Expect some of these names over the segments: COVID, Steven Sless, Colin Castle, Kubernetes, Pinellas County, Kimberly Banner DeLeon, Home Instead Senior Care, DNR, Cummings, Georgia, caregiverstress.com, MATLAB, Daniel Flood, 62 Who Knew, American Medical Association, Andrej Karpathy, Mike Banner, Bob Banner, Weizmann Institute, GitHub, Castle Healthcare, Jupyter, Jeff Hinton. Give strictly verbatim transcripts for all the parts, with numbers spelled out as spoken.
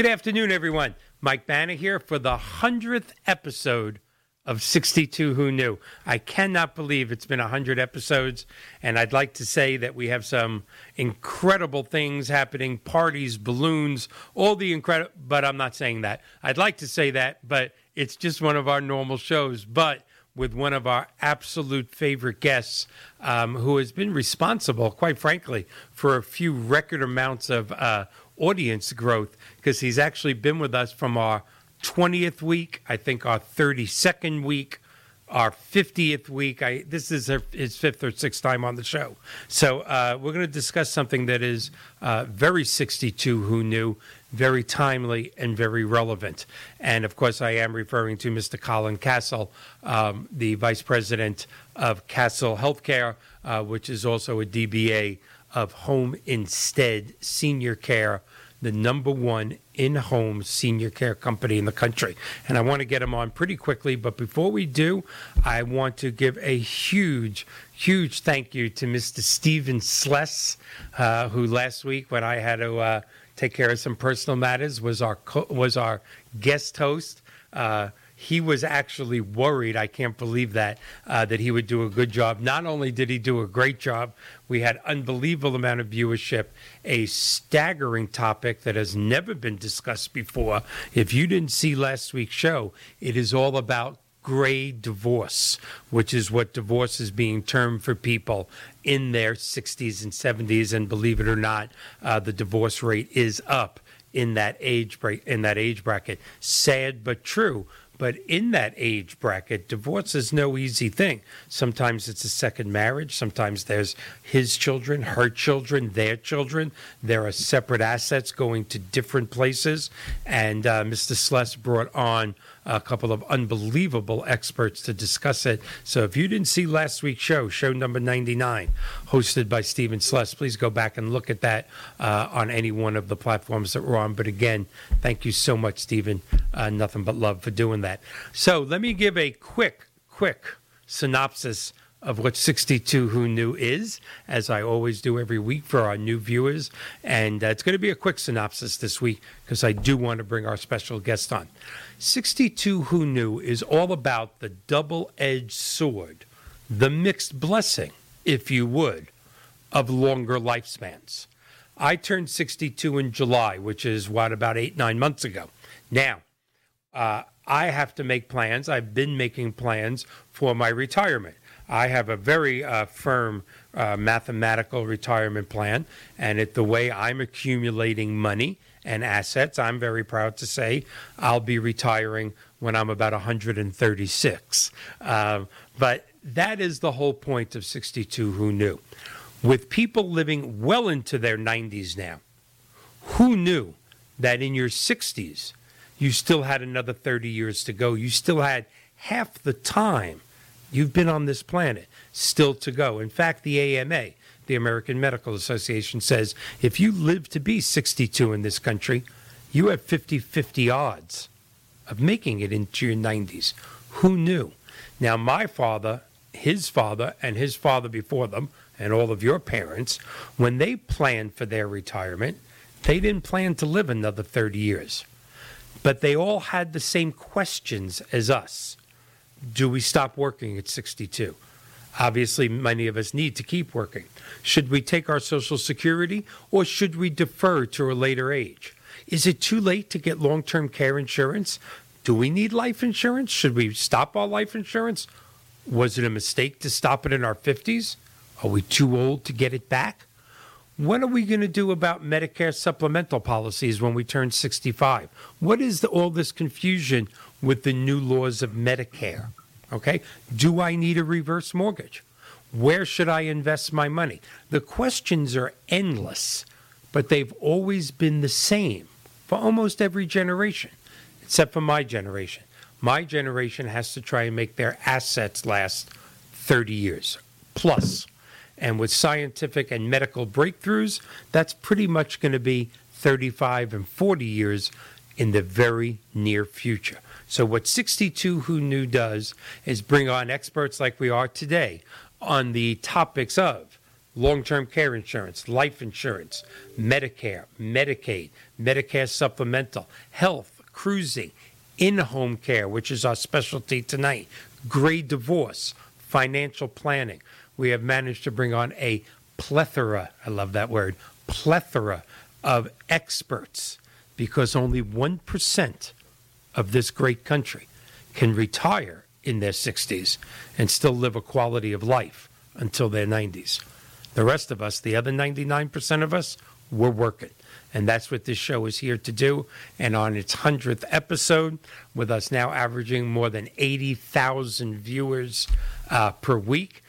Good afternoon, everyone. Mike Banner here for the hundredth episode of sixty-two Who Knew. I cannot believe it's been one hundred episodes, and I'd like to say that we have some incredible things happening, parties, balloons, all the incredible, but I'm not saying that. I'd like to say that, but it's just one of our normal shows, but with one of our absolute favorite guests um, who has been responsible, quite frankly, for a few record amounts of uh, audience growth, because he's actually been with us from our twentieth week, I think our thirty-second week, our fiftieth week. I, this is her, his fifth or sixth time on the show. So uh, we're going to discuss something that is uh, very sixty-two Who Knew, very timely and very relevant. And, of course, I am referring to Mister Colin Castle, um, the vice president of Castle Healthcare, uh, which is also a D B A of Home Instead Senior Care, the number one in-home senior care company in the country. And I want to get him on pretty quickly. But before we do, I want to give a huge, huge thank you to Mister Steven Sless, uh, who last week when I had to uh, take care of some personal matters was our co- was our guest host. Uh, he was actually worried, I can't believe that, uh, that he would do a good job. Not only did he do a great job, we had unbelievable amount of viewership, a staggering topic that has never been discussed before. If you didn't see last week's show, it is all about gray divorce, which is what divorce is being termed for people in their sixties and seventies. And believe it or not, uh, the divorce rate is up in that age break, in that age bracket. Sad but true. But in that age bracket, divorce is no easy thing. Sometimes it's a second marriage. Sometimes there's his children, her children, their children. There are separate assets going to different places. And uh, Mister Sless brought on a couple of unbelievable experts to discuss it. So if you didn't see last week's show, show number ninety-nine, hosted by Steven Sless, please go back and look at that uh, on any one of the platforms that we're on. But again, thank you so much, Steven. Uh, nothing but love for doing that. So let me give a quick, quick synopsis of what sixty-two Who Knew is, as I always do every week for our new viewers. And uh, it's going to be a quick synopsis this week because I do want to bring our special guest on. sixty-two Who Knew is all about the double-edged sword, the mixed blessing, if you would, of longer lifespans. I turned sixty-two in July, which is, what, about eight, nine months ago. Now, uh, I have to make plans. I've been making plans for my retirement. I have a very uh, firm uh, mathematical retirement plan, and it, the way I'm accumulating money and assets, I'm very proud to say I'll be retiring when I'm about one hundred thirty-six. Uh, but that is the whole point of sixty-two Who Knew. With people living well into their nineties now, who knew that in your sixties, you still had another thirty years to go. You still had half the time you've been on this planet still to go. In fact, the A M A, the American Medical Association, says if you live to be sixty-two in this country, you have fifty-fifty odds of making it into your nineties. Who knew? Now, my father, his father, and his father before them, and all of your parents, when they planned for their retirement, they didn't plan to live another thirty years. But they all had the same questions as us. Do we stop working at sixty-two? Obviously, many of us need to keep working. Should we take our Social Security or should we defer to a later age? Is it too late to get long-term care insurance? Do we need life insurance? Should we stop our life insurance? Was it a mistake to stop it in our fifties? Are we too old to get it back? What are we going to do about Medicare supplemental policies when we turn sixty-five? What is the, all this confusion with the new laws of Medicare? Okay, do I need a reverse mortgage? Where should I invest my money? The questions are endless, but they've always been the same for almost every generation, except for my generation. My generation has to try and make their assets last thirty years plus. And with scientific and medical breakthroughs, that's pretty much going to be thirty-five and forty years in the very near future. So what sixty-two Who Knew does is bring on experts like we are today on the topics of long-term care insurance, life insurance, Medicare, Medicaid, Medicare Supplemental, health, cruising, in-home care, which is our specialty tonight, gray divorce, financial planning. We have managed to bring on a plethora, I love that word, plethora of experts, because only one percent of this great country can retire in their sixties and still live a quality of life until their nineties. The rest of us, the other ninety-nine percent of us, we're working. And that's what this show is here to do. And on its hundredth episode, with us now averaging more than eighty thousand viewers uh, per week,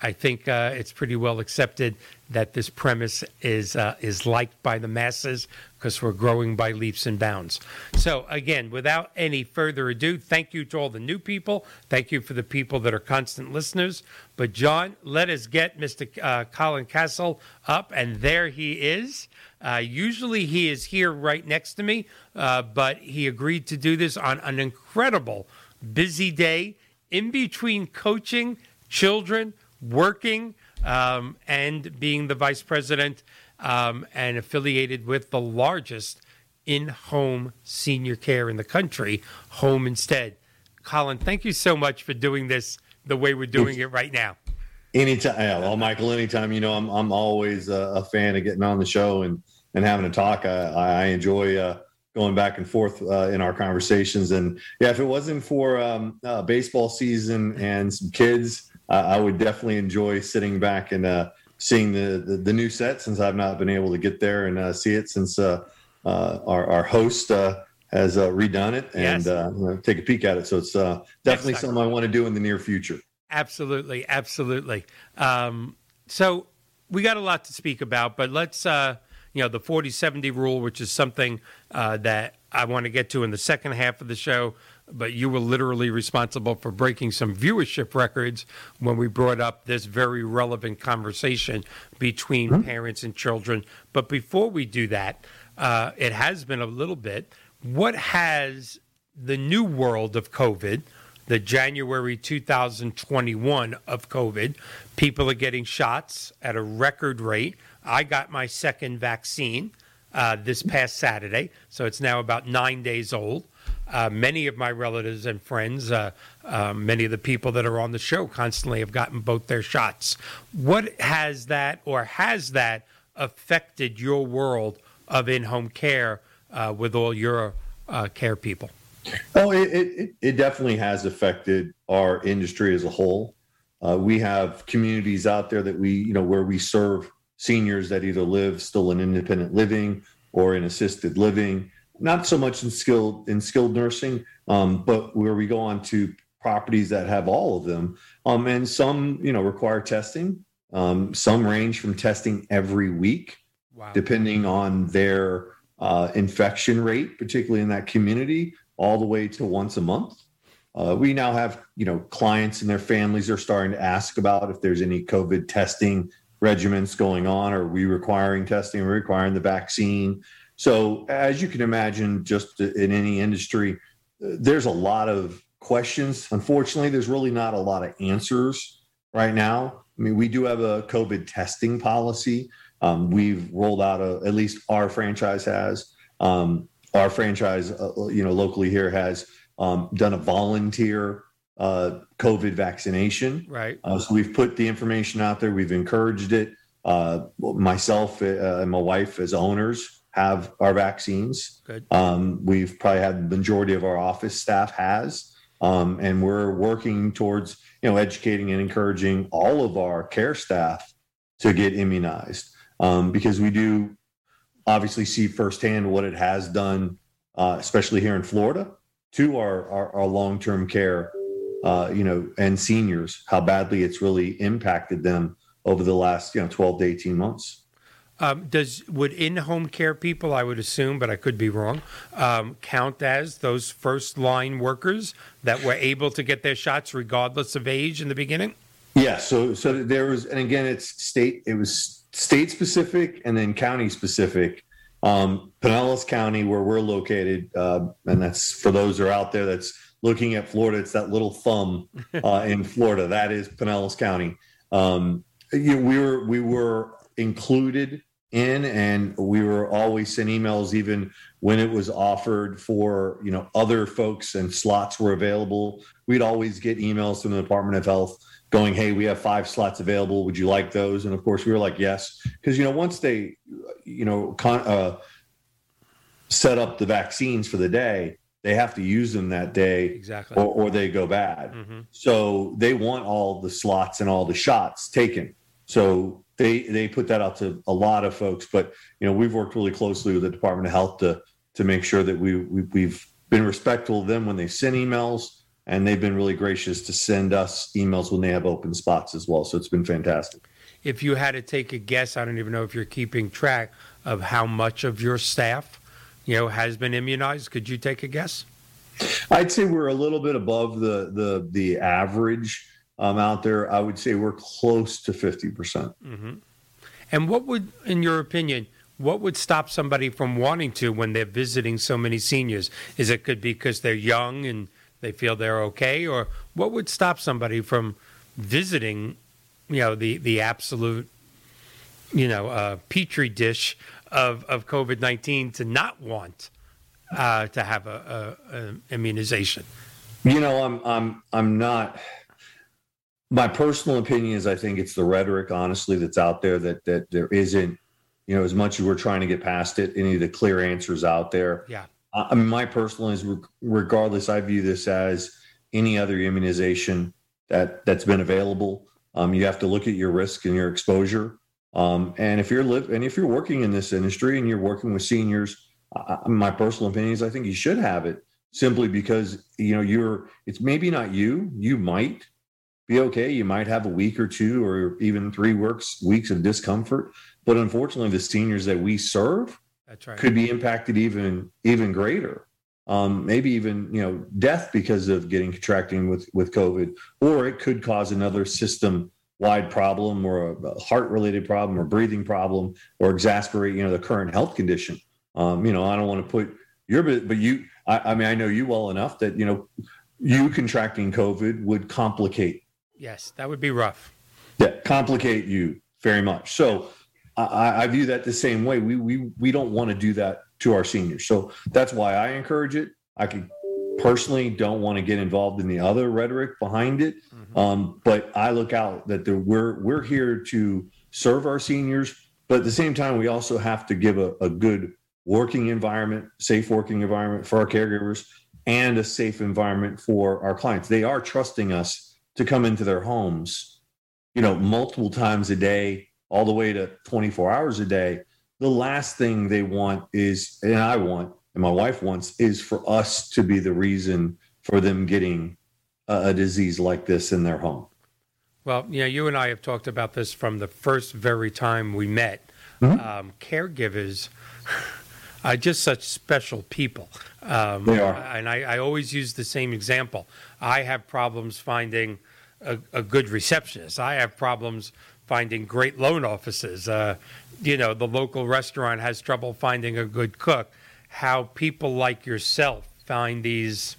I think uh, it's pretty well accepted that this premise is uh, is liked by the masses, because we're growing by leaps and bounds. So, again, without any further ado, thank you to all the new people. Thank you for the people that are constant listeners. But, John, let us get Mister Uh, Colin Castle up, and there he is. Uh, usually he is here right next to me, uh, but he agreed to do this on an incredible busy day in between coaching, children, working, um, and being the vice president um, and affiliated with the largest in-home senior care in the country, Home Instead. Colin, thank you so much for doing this the way we're doing it right now. Anytime, well, Michael, anytime, you know, I'm I'm always a, a fan of getting on the show and, and having a talk. I, I enjoy uh, going back and forth uh, in our conversations. And, yeah, if it wasn't for um, uh, baseball season and some kids, uh, I would definitely enjoy sitting back and uh, seeing the, the, the new set, since I've not been able to get there and uh, see it since uh, uh, our, our host uh, has uh, redone it and yes. uh, take a peek at it. So it's uh, definitely something I want to do in the near future. Absolutely. Absolutely. Um, so we got a lot to speak about, but let's, uh, you know, the forty seventy rule, which is something uh, that I want to get to in the second half of the show. But you were literally responsible for breaking some viewership records when we brought up this very relevant conversation between mm-hmm. parents and children. But before we do that, uh, it has been a little bit. What has the new world of COVID, the January two thousand twenty-one of COVID, people are getting shots at a record rate. I got my second vaccine uh, this past Saturday, so it's now about nine days old. Uh, many of my relatives and friends, uh, uh, many of the people that are on the show constantly have gotten both their shots. What has that, or has that, affected your world of in-home care uh, with all your uh, care people? Oh, it, it it definitely has affected our industry as a whole. Uh, we have communities out there that we, you know, where we serve seniors that either live still in independent living or in assisted living, not so much in skilled in skilled nursing, um, but where we go on to properties that have all of them. Um, and some, you know, require testing. Um, some range from testing every week, wow. depending on their uh, infection rate, particularly in that community, all the way to once a month. Uh, we now have, you know, clients and their families are starting to ask about if there's any COVID testing regimens going on. Are we requiring testing? Are we requiring the vaccine? So as you can imagine, just in any industry, there's a lot of questions. Unfortunately, there's really not a lot of answers right now. I mean, we do have a COVID testing policy. Um, we've rolled out, a, at least our franchise has, um, Our franchise, uh, you know, locally here has um, done a volunteer uh, COVID vaccination. Right. Uh, so we've put the information out there. We've encouraged it. Uh, myself uh, and my wife as owners have our vaccines. Good. Um, we've probably had the majority of our office staff has. Um, and we're working towards, you know, educating and encouraging all of our care staff to get immunized um, because we do obviously see firsthand what it has done, uh, especially here in Florida, to our, our, our long-term care, uh, you know, and seniors, how badly it's really impacted them over the last, you know, twelve to eighteen months. Um, does would in-home care people, I would assume, but I could be wrong, um, count as those first-line workers that were able to get their shots regardless of age in the beginning? Yeah, so so there was, and again, it's state, it was state specific and then county specific. Um, Pinellas County, where we're located, uh, and that's for those who are out there that's looking at Florida, it's that little thumb uh, in Florida. That is Pinellas County. Um, you know, we were we were included in, and we were always sent emails, even when it was offered for, you know, other folks and slots were available. We'd always get emails from the Department of Health going, "Hey, we have five slots available. Would you like those?" And of course, we were like, "Yes," because, you know, once they, you know, con- uh, set up the vaccines for the day, they have to use them that day, exactly, or, or they go bad. Mm-hmm. So they want all the slots and all the shots taken. So they they put that out to a lot of folks. But, you know, we've worked really closely with the Department of Health to to make sure that we, we we've been respectful of them when they send emails, and they've been really gracious to send us emails when they have open spots as well. So it's been fantastic. If you had to take a guess, I don't even know if you're keeping track of how much of your staff, you know, has been immunized. Could you take a guess? I'd say we're a little bit above the the the average um, out there. I would say we're close to fifty percent. Mm-hmm. And what would, in your opinion, what would stop somebody from wanting to when they're visiting so many seniors? Is it could be because they're young and they feel they're okay? Or what would stop somebody from visiting, you know, the, the absolute, you know, uh, petri dish of, of COVID nineteen to not want uh, to have a, a, a immunization? You know, I'm I'm I'm not. My personal opinion is I think it's the rhetoric, honestly, that's out there, that that there isn't, you know, as much as we're trying to get past it, any of the clear answers out there. Yeah. I mean, my personal is regardless. I view this as any other immunization that that's been available. Um, you have to look at your risk and your exposure. Um, and if you're live and if you're working in this industry and you're working with seniors, I, my personal opinion is I think you should have it, simply because, you know, you're, it's maybe not you, you might be okay. You might have a week or two or even three works weeks of discomfort, but unfortunately the seniors that we serve, that's right, could be impacted even, even greater. Um, maybe even, you know, death because of getting contracting with, with COVID, or it could cause another system wide problem, or a heart-related problem, or breathing problem, or exacerbate, you know, the current health condition. Um, you know, I don't want to put your, but you, I, I mean, I know you well enough that, you know, you contracting COVID would complicate. Yes, that would be rough. Yeah, complicate you very much. So I, I view that the same way. We we we don't want to do that to our seniors. So that's why I encourage it. I could. Personally, don't want to get involved in the other rhetoric behind it, mm-hmm. um, but I look out that the, we're we're here to serve our seniors, but at the same time, we also have to give a, a good working environment, safe working environment for our caregivers, and a safe environment for our clients. They are trusting us to come into their homes, you know, multiple times a day, all the way to twenty-four hours a day. The last thing they want is, and I want, my wife wants, is for us to be the reason for them getting a, a disease like this in their home. Well, you know, you and I have talked about this from the first very time we met. Mm-hmm. Um, caregivers are just such special people. Um, they are. And I, I always use the same example. I have problems finding a, a good receptionist. I have problems finding great loan offices. Uh, you know, the local restaurant has trouble finding a good cook. How people like yourself find these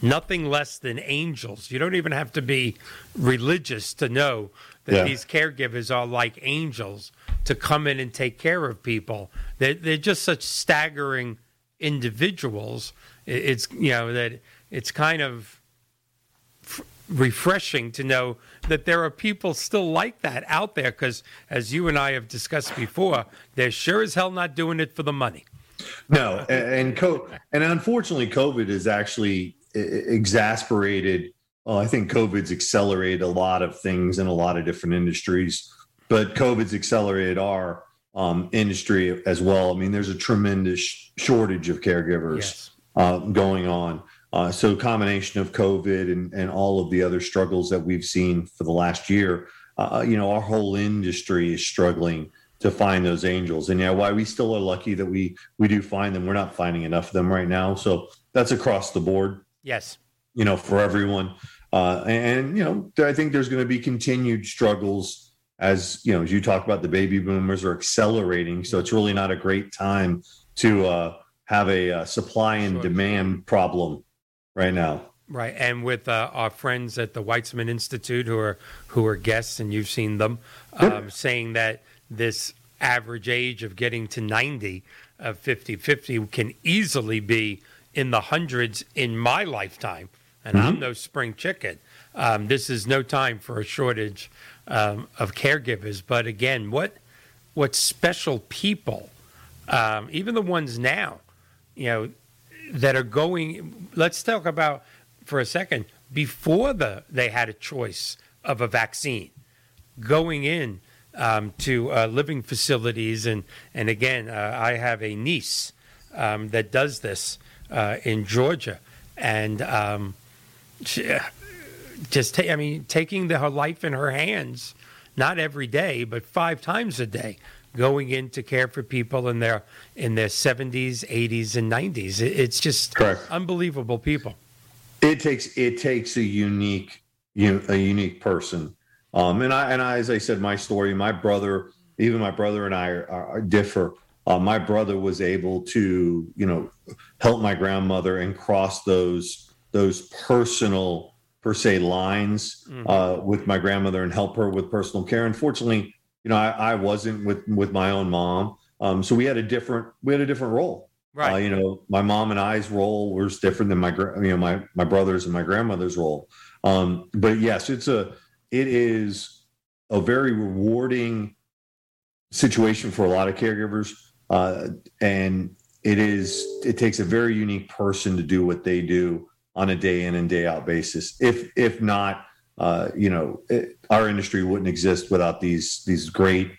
nothing less than angels. You don't even have to be religious to know that, yeah, these caregivers are like angels to come in and take care of people. They're, they're just such staggering individuals. It's, you know, that it's kind of f- refreshing to know that there are people still like that out there, because as you and I have discussed before, they're sure as hell not doing it for the money. No, and and, and unfortunately, COVID has actually exacerbated. Well, I think COVID's accelerated a lot of things in a lot of different industries, but COVID's accelerated our um, industry as well. I mean, there's a tremendous shortage of caregivers, yes, uh, going on. Uh, so, combination of COVID and, and all of the other struggles that we've seen for the last year, uh, you know, our whole industry is struggling to find those angels. And yeah, why we still are lucky that we, we do find them. We're not finding enough of them right now. So that's across the board. Yes. You know, for everyone. Uh, and, you know, I think there's going to be continued struggles as, you know, as you talk about, the baby boomers are accelerating. So it's really not a great time to uh, have a uh, supply and, sure, demand problem right now. Right, and with uh, our friends at the Weizmann Institute, who are who are guests, and you've seen them, um, yep. saying that this average age of getting to ninety of fifty-fifty can easily be in the hundreds in my lifetime, and mm-hmm. I'm no spring chicken. Um, this is no time for a shortage um, of caregivers. But again, what what special people, um, even the ones now, you know, that are going. Let's talk about. For a second, before the they had a choice of a vaccine, going in um, to uh, living facilities, and and again, uh, I have a niece um, that does this uh, in Georgia, and um, she, just ta- I mean, taking the, her life in her hands, not every day, but five times a day, going in to care for people in their in their seventies, eighties, and nineties. It, it's just Correct. Unbelievable people. It takes it takes a unique you a unique person, um, and I and I as I said, my story, my brother, even my brother and I are, are differ. Uh, my brother was able to you know help my grandmother and cross those those personal per se lines mm-hmm. uh, with my grandmother and help her with personal care. Unfortunately, you know I, I wasn't with, with my own mom, um, so we had a different we had a different role. Right. Uh, you know, my mom and I's role was different than my, you know, my, my brother's and my grandmother's role. Um, but yes, it's a, it is a very rewarding situation for a lot of caregivers. Uh, and it is, it takes a very unique person to do what they do on a day in and day out basis. If, if not, uh, you know, it, our industry wouldn't exist without these, these great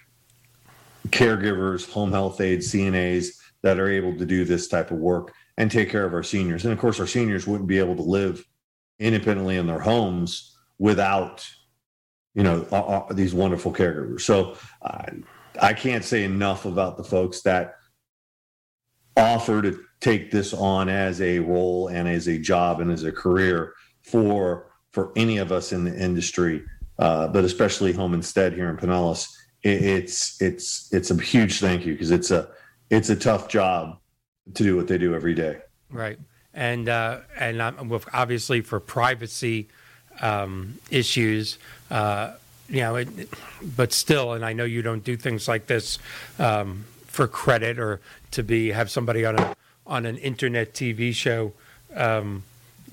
caregivers, home health aides, C N As, that are able to do this type of work and take care of our seniors. And of course, our seniors wouldn't be able to live independently in their homes without, you know, uh, these wonderful caregivers. So uh, I can't say enough about the folks that offer to take this on as a role and as a job and as a career for, for any of us in the industry, uh, but especially Home Instead here in Pinellas. It, it's, it's, it's a huge thank you. Cause it's a, It's a tough job to do what they do every day. Right. And uh, and um, obviously for privacy um, issues, uh, you know, it, but still, and I know you don't do things like this um, for credit or to be have somebody on a, on an internet T V show um,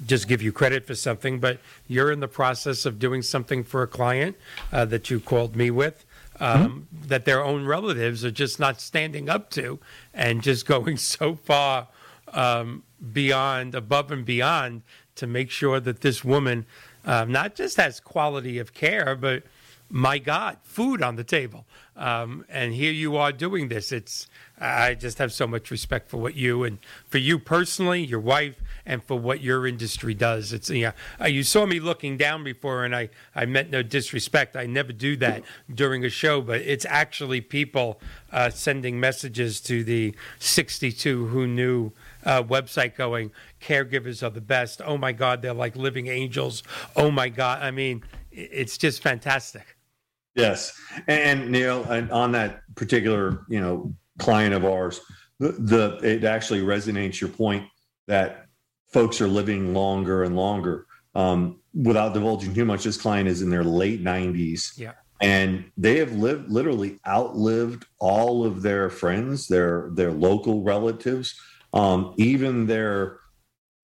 just give you credit for something, but you're in the process of doing something for a client uh, that you called me with. Um, mm-hmm. That their own relatives are just not standing up to and just going so far um, beyond, above and beyond to make sure that this woman um, not just has quality of care, but my God, food on the table. Um, and here you are doing this. It's, I just have so much respect for what you and for you personally, your wife, and for what your industry does. It's you know, you saw me looking down before, and I, I meant no disrespect. I never do that during a show, but it's actually people uh, sending messages to the sixty-two Who Knew uh, website going, caregivers are the best. Oh, my God, they're like living angels. Oh, my God. I mean, it's just fantastic. Yes. And Neil, and on that particular, you know, client of ours, the, the it actually resonates your point that folks are living longer and longer. Um, without divulging too much, this client is in their late nineties. Yeah. And they have lived literally outlived all of their friends, their their local relatives, um, even their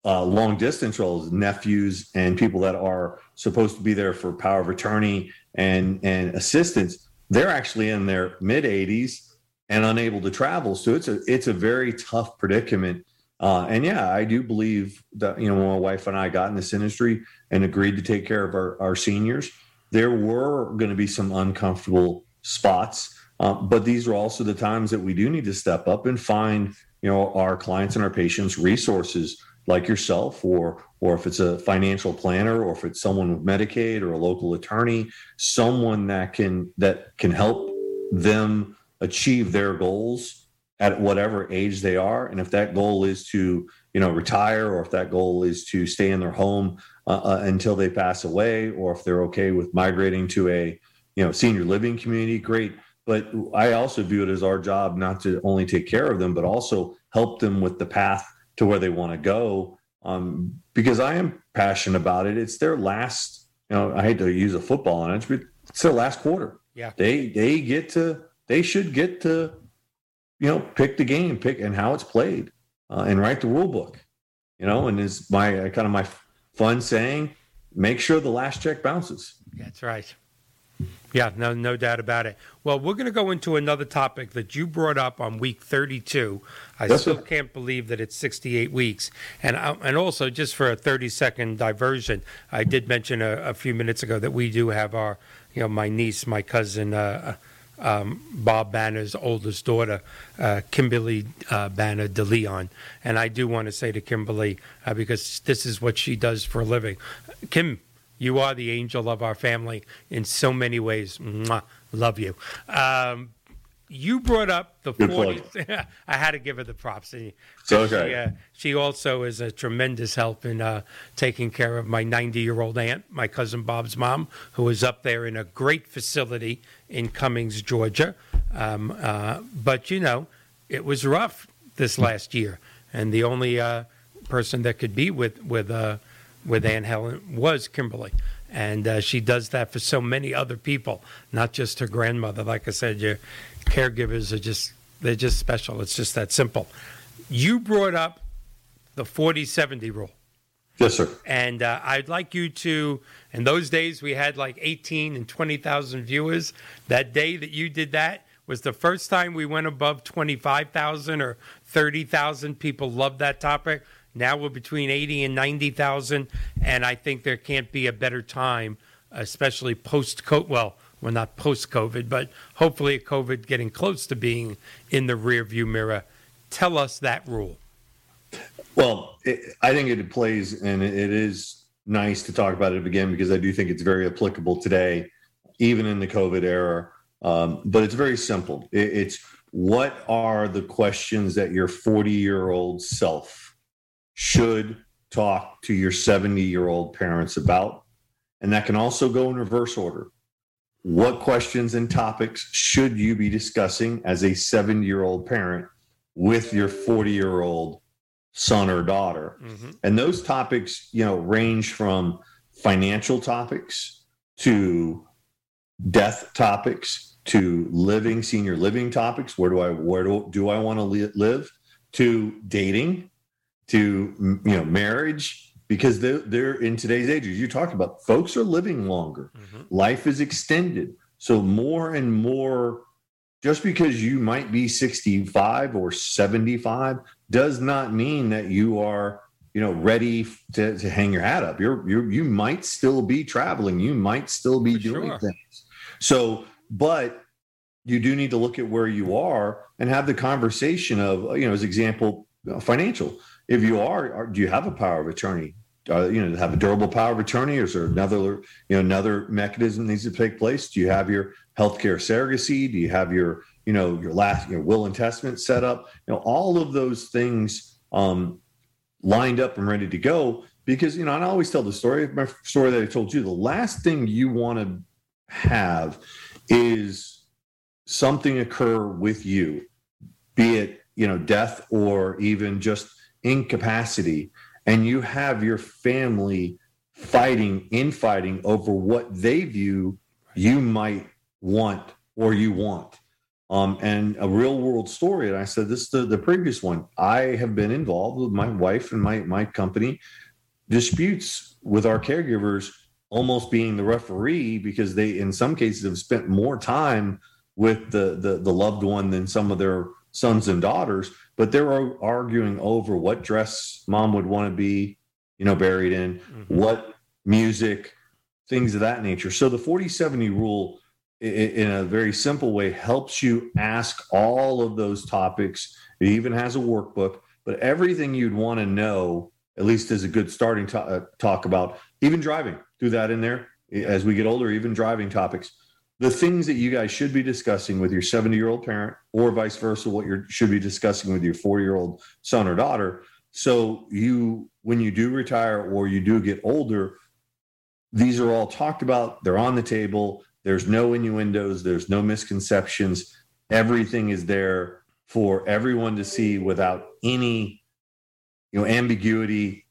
uh, long distance relatives, nephews, and people that are supposed to be there for power of attorney and and assistance. They're actually in their mid eighties. And unable to travel, so it's a it's a very tough predicament. Uh, and yeah, I do believe that you know when my wife and I got in this industry and agreed to take care of our, our seniors, there were going to be some uncomfortable spots. Uh, but these are also the times that we do need to step up and find you know our clients and our patients resources like yourself, or or if it's a financial planner, or if it's someone with Medicaid or a local attorney, someone that can that can help them achieve their goals at whatever age they are. And if that goal is to, you know, retire, or if that goal is to stay in their home uh, uh, until they pass away, or if they're okay with migrating to a, you know, senior living community, great. But I also view it as our job not to only take care of them, but also help them with the path to where they want to go. Um, because I am passionate about it. It's their last, you know, I hate to use a football analogy, but it's their last quarter. Yeah. They, they get to, they should get to, you know, pick the game, pick and how it's played uh, and write the rule book, you know, and it's my uh, kind of my fun saying, make sure the last check bounces. That's right. Yeah, no, no doubt about it. Well, we're going to go into another topic that you brought up on week thirty-two. I That's still it. Can't believe that it's sixty-eight weeks. And I, and also, just for a thirty-second diversion, I did mention a, a few minutes ago that we do have our, you know, my niece, my cousin, uh, um, Bob Banner's oldest daughter, uh, Kimberly uh, Banner DeLeon. And I do want to say to Kimberly, uh, because this is what she does for a living, Kim, you are the angel of our family in so many ways. Mwah. Love you. Um, you brought up the forty. I had to give her the props. She, okay. She, uh, she also is a tremendous help in uh, taking care of my ninety-year-old aunt, my cousin Bob's mom, who is up there in a great facility in Cummings, Georgia. Um, uh, but, you know, it was rough this last year. And the only uh, person that could be with with uh, with Aunt Helen was Kimberly, and uh, she does that for so many other people, not just her grandmother. Like I said, your caregivers are just, they're just special. It's just that simple. You brought up the forty seventy rule. Yes, sir. And uh, I'd like you to, in those days we had like eighteen and twenty thousand viewers. That day that you did that was the first time we went above twenty-five thousand or thirty thousand. People loved that topic. Now we're between eighty and ninety thousand, and I think there can't be a better time, especially post-COVID. Well, we're not post-COVID, but hopefully COVID getting close to being in the rearview mirror. Tell us that rule. Well, it, I think it plays, and it, it is nice to talk about it again because I do think it's very applicable today, even in the COVID era. Um, but it's very simple. It, it's what are the questions that your forty-year-old self should talk to your seventy-year-old parents about? And that can also go in reverse order. What questions and topics should you be discussing as a seventy-year-old parent with your forty-year-old son or daughter? Mm-hmm. And those topics, you know, range from financial topics to death topics to living, senior living topics. Where do I, where do, do I want to live? To dating, to, you know, marriage, because they're, they're in today's age, as you talked about, folks are living longer. Mm-hmm. Life is extended. So more and more, just because you might be sixty-five or seventy-five does not mean that you are, you know, ready to, to hang your hat up. You're, you're, you might still be traveling. You might still be For doing sure. things. So, but you do need to look at where you are and have the conversation of, you know, as example, financial. If you are, are, do you have a power of attorney? Uh, you know, have a durable power of attorney, or is there another, you know, another mechanism needs to take place? Do you have your healthcare surrogacy? Do you have your, you know, your last, your will and testament set up? You know, all of those things um, lined up and ready to go. Because, you know, and I always tell the story, my story that I told you. The last thing you want to have is something occur with you, be it, you know, death or even just incapacity, and you have your family fighting, infighting over what they view you might want or you want. Um, and a real world story, and I said this to the previous one, I have been involved with my wife and my, my company, disputes with our caregivers almost being the referee because they, in some cases, have spent more time with the, the, the loved one than some of their sons and daughters, but they're arguing over what dress mom would want to be, you know, buried in, mm-hmm. what music, things of that nature. So the forty seventy rule, in a very simple way, helps you ask all of those topics. It even has a workbook, but everything you'd want to know, at least is a good starting to- talk about, even driving, through that in there. As we get older, even driving topics. The things that you guys should be discussing with your seventy-year-old parent, or vice versa, what you should be discussing with your forty-year-old son or daughter. So you, when you do retire or you do get older, these are all talked about. They're on the table. There's no innuendos. There's no misconceptions. Everything is there for everyone to see without any, you know, ambiguity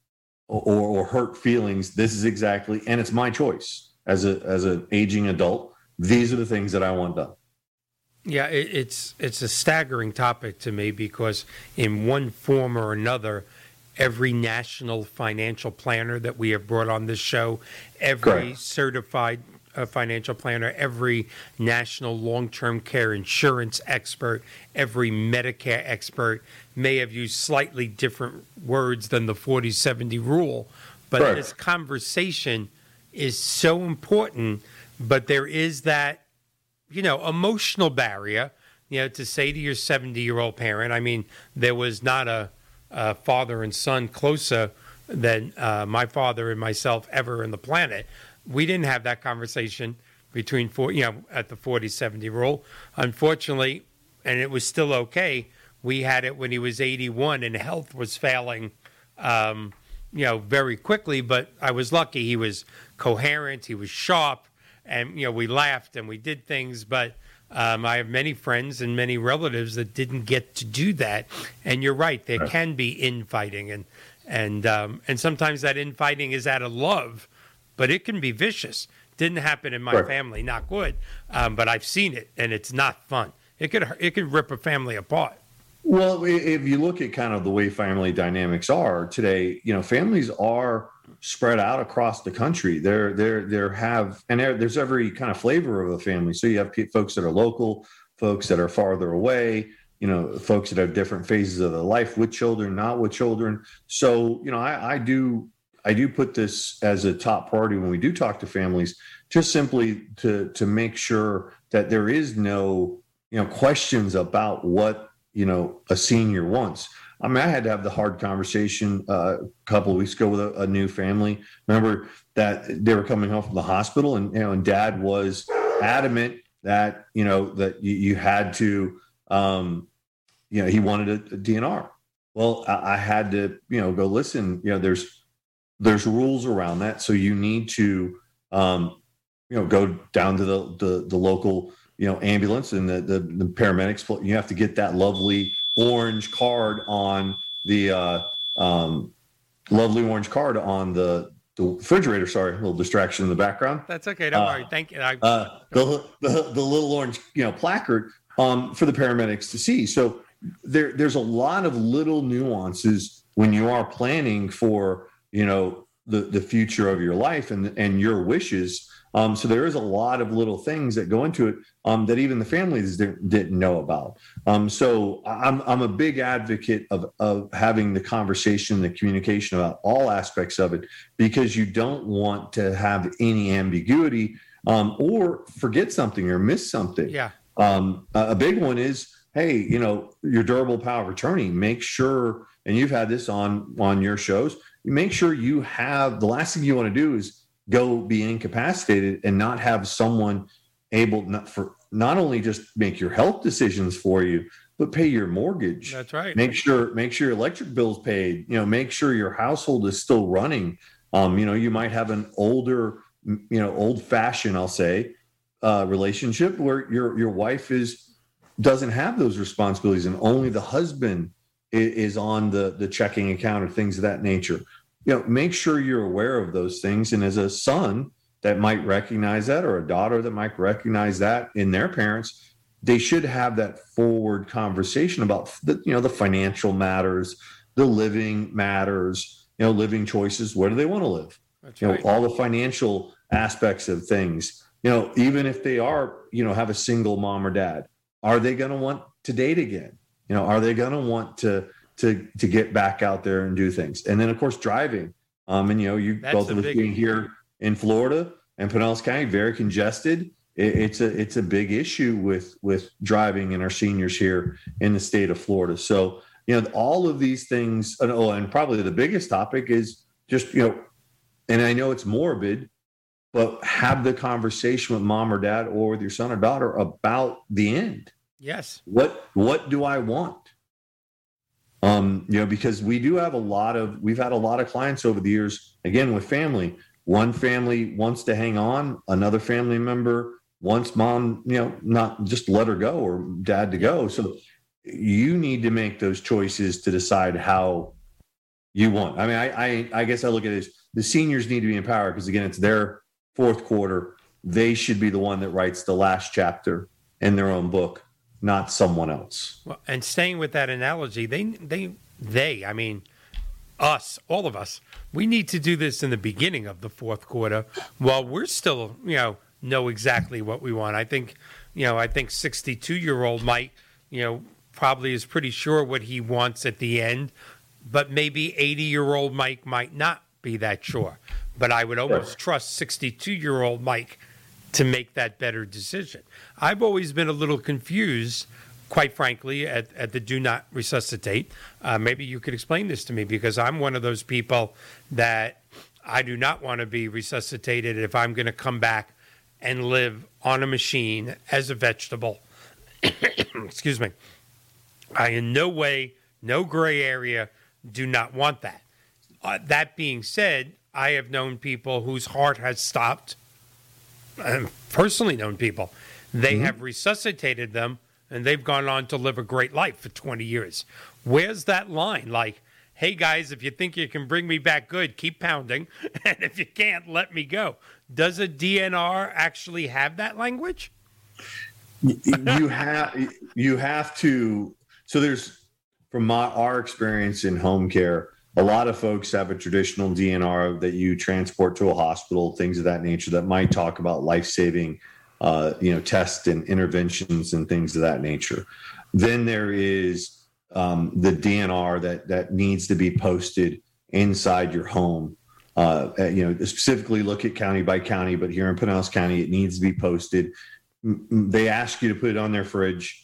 or, or hurt feelings. This is exactly, and it's my choice as a as an aging adult. These are the things that I want done. Yeah, it, it's it's a staggering topic to me because in one form or another, every national financial planner that we have brought on this show, every Correct. certified uh, financial planner, every national long-term care insurance expert, every Medicare expert may have used slightly different words than the forty seventy rule. But Correct. This conversation is so important, but there is that, you know, emotional barrier, you know, to say to your seventy-year-old parent, I mean, there was not a Uh, father and son closer than uh, my father and myself ever in the planet. We didn't have that conversation between four, you know, at the forty seventy rule. Unfortunately, and it was still okay, we had it when he was eighty-one and health was failing, um, you know, very quickly. But I was lucky. He was coherent. He was sharp. And, you know, we laughed and we did things. But Um, I have many friends and many relatives that didn't get to do that. And you're right, there right. can be infighting. And and um, and sometimes that infighting is out of love, but it can be vicious. Didn't happen in my right. family, knock wood, um, but I've seen it, and it's not fun. It could, it could rip a family apart. Well, if you look at kind of the way family dynamics are today, you know, families are spread out across the country. There, there, there have, and there, there's every kind of flavor of a family. So you have p- folks that are local, folks that are farther away, you know, folks that have different phases of their life with children, not with children. So, you know, I, I do, I do put this as a top priority when we do talk to families, just simply to, to make sure that there is no, you know, questions about what, you know, a senior wants. I mean, I had to have the hard conversation uh, a couple of weeks ago with a, a new family member that they were coming home from the hospital, and you know, and Dad was adamant that you know that you, you had to, um, you know, he wanted a, a D N R. Well, I, I had to, you know, go listen. You know, there's there's rules around that, so you need to, um, you know, go down to the the, the local, you know, ambulance and the, the the paramedics. You have to get that lovely orange card on the uh, um, lovely orange card on the, the refrigerator. Sorry, a little distraction in the background. That's okay. Don't uh, worry. Thank you. I, uh, the, the the little orange, you know, placard um, for the paramedics to see. So there there's a lot of little nuances when you are planning for, you know, the the future of your life and and your wishes. Um, so there is a lot of little things that go into it um, that even the families didn't, didn't know about. Um, so I'm I'm a big advocate of of having the conversation, the communication about all aspects of it, because you don't want to have any ambiguity um, or forget something or miss something. Yeah. Um, a big one is, hey, you know, your durable power of attorney. Make sure, and you've had this on on your shows. Make sure you have the last thing you want to do is go be incapacitated and not have someone able not for not only just make your health decisions for you, but pay your mortgage. That's right. Make sure, make sure your electric bill's paid, you know, make sure your household is still running. Um, you know, you might have an older, you know, old fashioned, I'll say, uh, relationship where your, your wife is, doesn't have those responsibilities and only the husband is, is on the, the checking account or things of that nature. You know, make sure you're aware of those things. And as a son that might recognize that, or a daughter that might recognize that in their parents, they should have that forward conversation about the, you know, the financial matters, the living matters, you know, living choices. Where do they want to live? That's you know, right. all the financial aspects of things, you know, even if they are, you know, have a single mom or dad, are they going to want to date again? You know, are they going to want to, to to get back out there and do things. And then, of course, driving. Um, and, you know, you both of us being here in Florida and Pinellas County, very congested. It, it's a it's a big issue with, with driving and our seniors here in the state of Florida. So, you know, all of these things, and, oh, and probably the biggest topic is just, you know, and I know it's morbid, but have the conversation with mom or dad or with your son or daughter about the end. Yes. What What do I want? Um, you know, because we do have a lot of, we've had a lot of clients over the years, again, with family, one family wants to hang on, another family member wants mom, you know, not just let her go or dad to go. So you need to make those choices to decide how you want. I mean, I, I, I guess I look at it as the seniors need to be empowered because, again, it's their fourth quarter. They should be the one that writes the last chapter in their own book, not someone else. Well, and staying with that analogy, they, they, they, I mean, us, all of us, we need to do this in the beginning of the fourth quarter while we're still, you know, know exactly what we want. I think, you know, I think sixty-two-year-old Mike, you know, probably is pretty sure what he wants at the end, but maybe eighty-year-old Mike might not be that sure. But I would almost sure. trust sixty-two-year-old Mike to make that better decision. I've always been a little confused, quite frankly, at, at the do not resuscitate. Uh, maybe you could explain this to me, because I'm one of those people that I do not want to be resuscitated if I'm going to come back and live on a machine as a vegetable. Excuse me. I in no way, no gray area, do not want that. Uh, that being said, I have known people whose heart has stopped. I've personally known people. They mm-hmm. have resuscitated them, and they've gone on to live a great life for twenty years. Where's that line? Like, hey, guys, if you think you can bring me back good, keep pounding. And if you can't, let me go. Does a D N R actually have that language? You have you have to. So there's, from my, our experience in home care, a lot of folks have a traditional D N R that you transport to a hospital, things of that nature that might talk about life-saving, uh, you know, tests and interventions and things of that nature. Then there is um, the D N R that that needs to be posted inside your home. Uh, you know, specifically look at county by county, but here in Pinellas County, it needs to be posted. They ask you to put it on their fridge.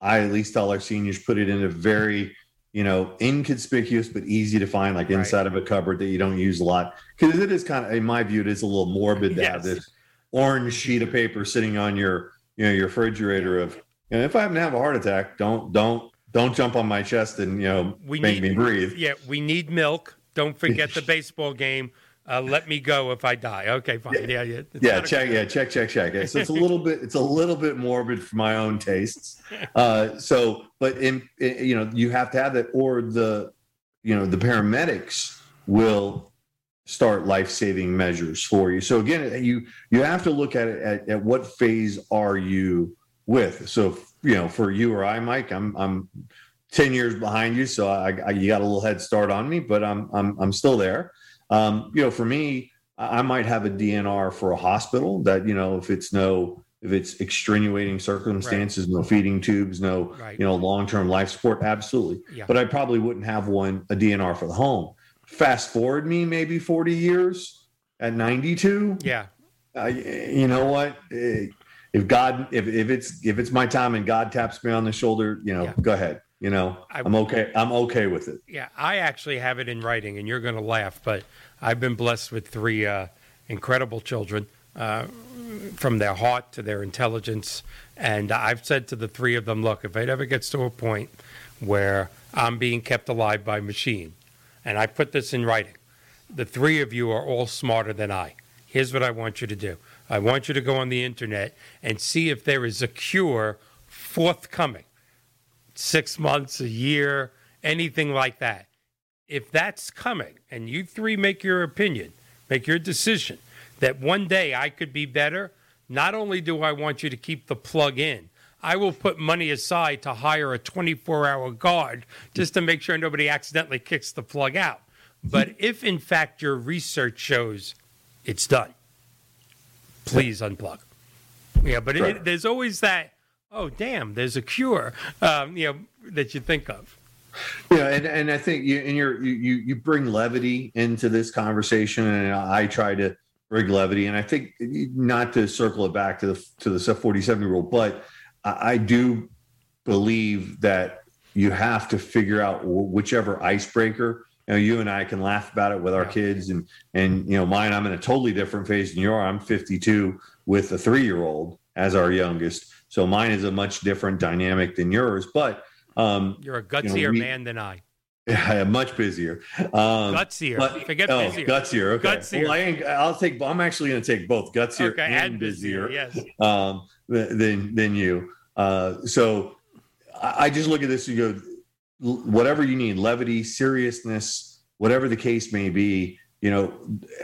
I, at least all our seniors, put it in a very, you know, inconspicuous but easy to find, like inside right. of a cupboard that you don't use a lot. Because it is kind of, in my view, it is a little morbid to yes. have this orange sheet of paper sitting on your, you know, your refrigerator of, you know, if I happen to have a heart attack, don't, don't, don't jump on my chest and, you know, we make need, me breathe. Yeah, we need milk. Don't forget the baseball game. Uh, let me go if I die. Okay, fine. Yeah, yeah, yeah. yeah check, yeah, check, check, check. Yeah. So it's a little bit, it's a little bit morbid for my own tastes. Uh, so, but in, in, you know, you have to have that, or the, you know, the paramedics will start life-saving measures for you. So again, you you have to look at it at, at what phase are you with. So you know, for you or I, Mike, I'm I'm ten years behind you, so I, I you got a little head start on me, but I'm I'm I'm still there. Um, you know, for me, I might have a D N R for a hospital that, you know, if it's no, if it's extenuating circumstances, right. no feeding tubes, no, right. you know, long-term life support, absolutely. Yeah. But I probably wouldn't have one, a D N R for the home. Fast forward me maybe forty years at ninety-two. Yeah. Uh, you know what? If God, if, if it's, if it's my time and God taps me on the shoulder, you know, yeah. go ahead. You know, I'm okay. I'm okay with it. Yeah, I actually have it in writing, and you're going to laugh, but I've been blessed with three uh, incredible children, uh, from their heart to their intelligence. And I've said to the three of them, look, if it ever gets to a point where I'm being kept alive by machine, and I put this in writing, the three of you are all smarter than I. Here's what I want you to do. I want you to go on the internet and see if there is a cure forthcoming. Six months, a year, anything like that. If that's coming, and you three make your opinion, make your decision, that one day I could be better, not only do I want you to keep the plug in, I will put money aside to hire a twenty-four hour guard just to make sure nobody accidentally kicks the plug out. But if, in fact, your research shows it's done, please unplug. Yeah, but it, it, there's always that, oh, damn, there's a cure, um, you know, that you think of. Yeah, and, and I think you and you're, you you bring levity into this conversation, and I try to bring levity. And I think, not to circle it back to the to the forty-seven year old, but I, I do believe that you have to figure out whichever icebreaker. You know, you and I can laugh about it with our yeah. kids, and and you know, mine, I'm in a totally different phase than you are. I'm fifty-two with a three year old as our youngest. So mine is a much different dynamic than yours, but um, you're a gutsier you know, we, man than I. I am much busier. Um, gutsier, but, forget oh, busier. Gutsier, okay. Gutsier. Well, I ain't, I'll take. I'm actually going to take both gutsier okay, and, and busier, yes. Um, than than you. Uh, so I, I just look at this and go, whatever you need, levity, seriousness, whatever the case may be, you know,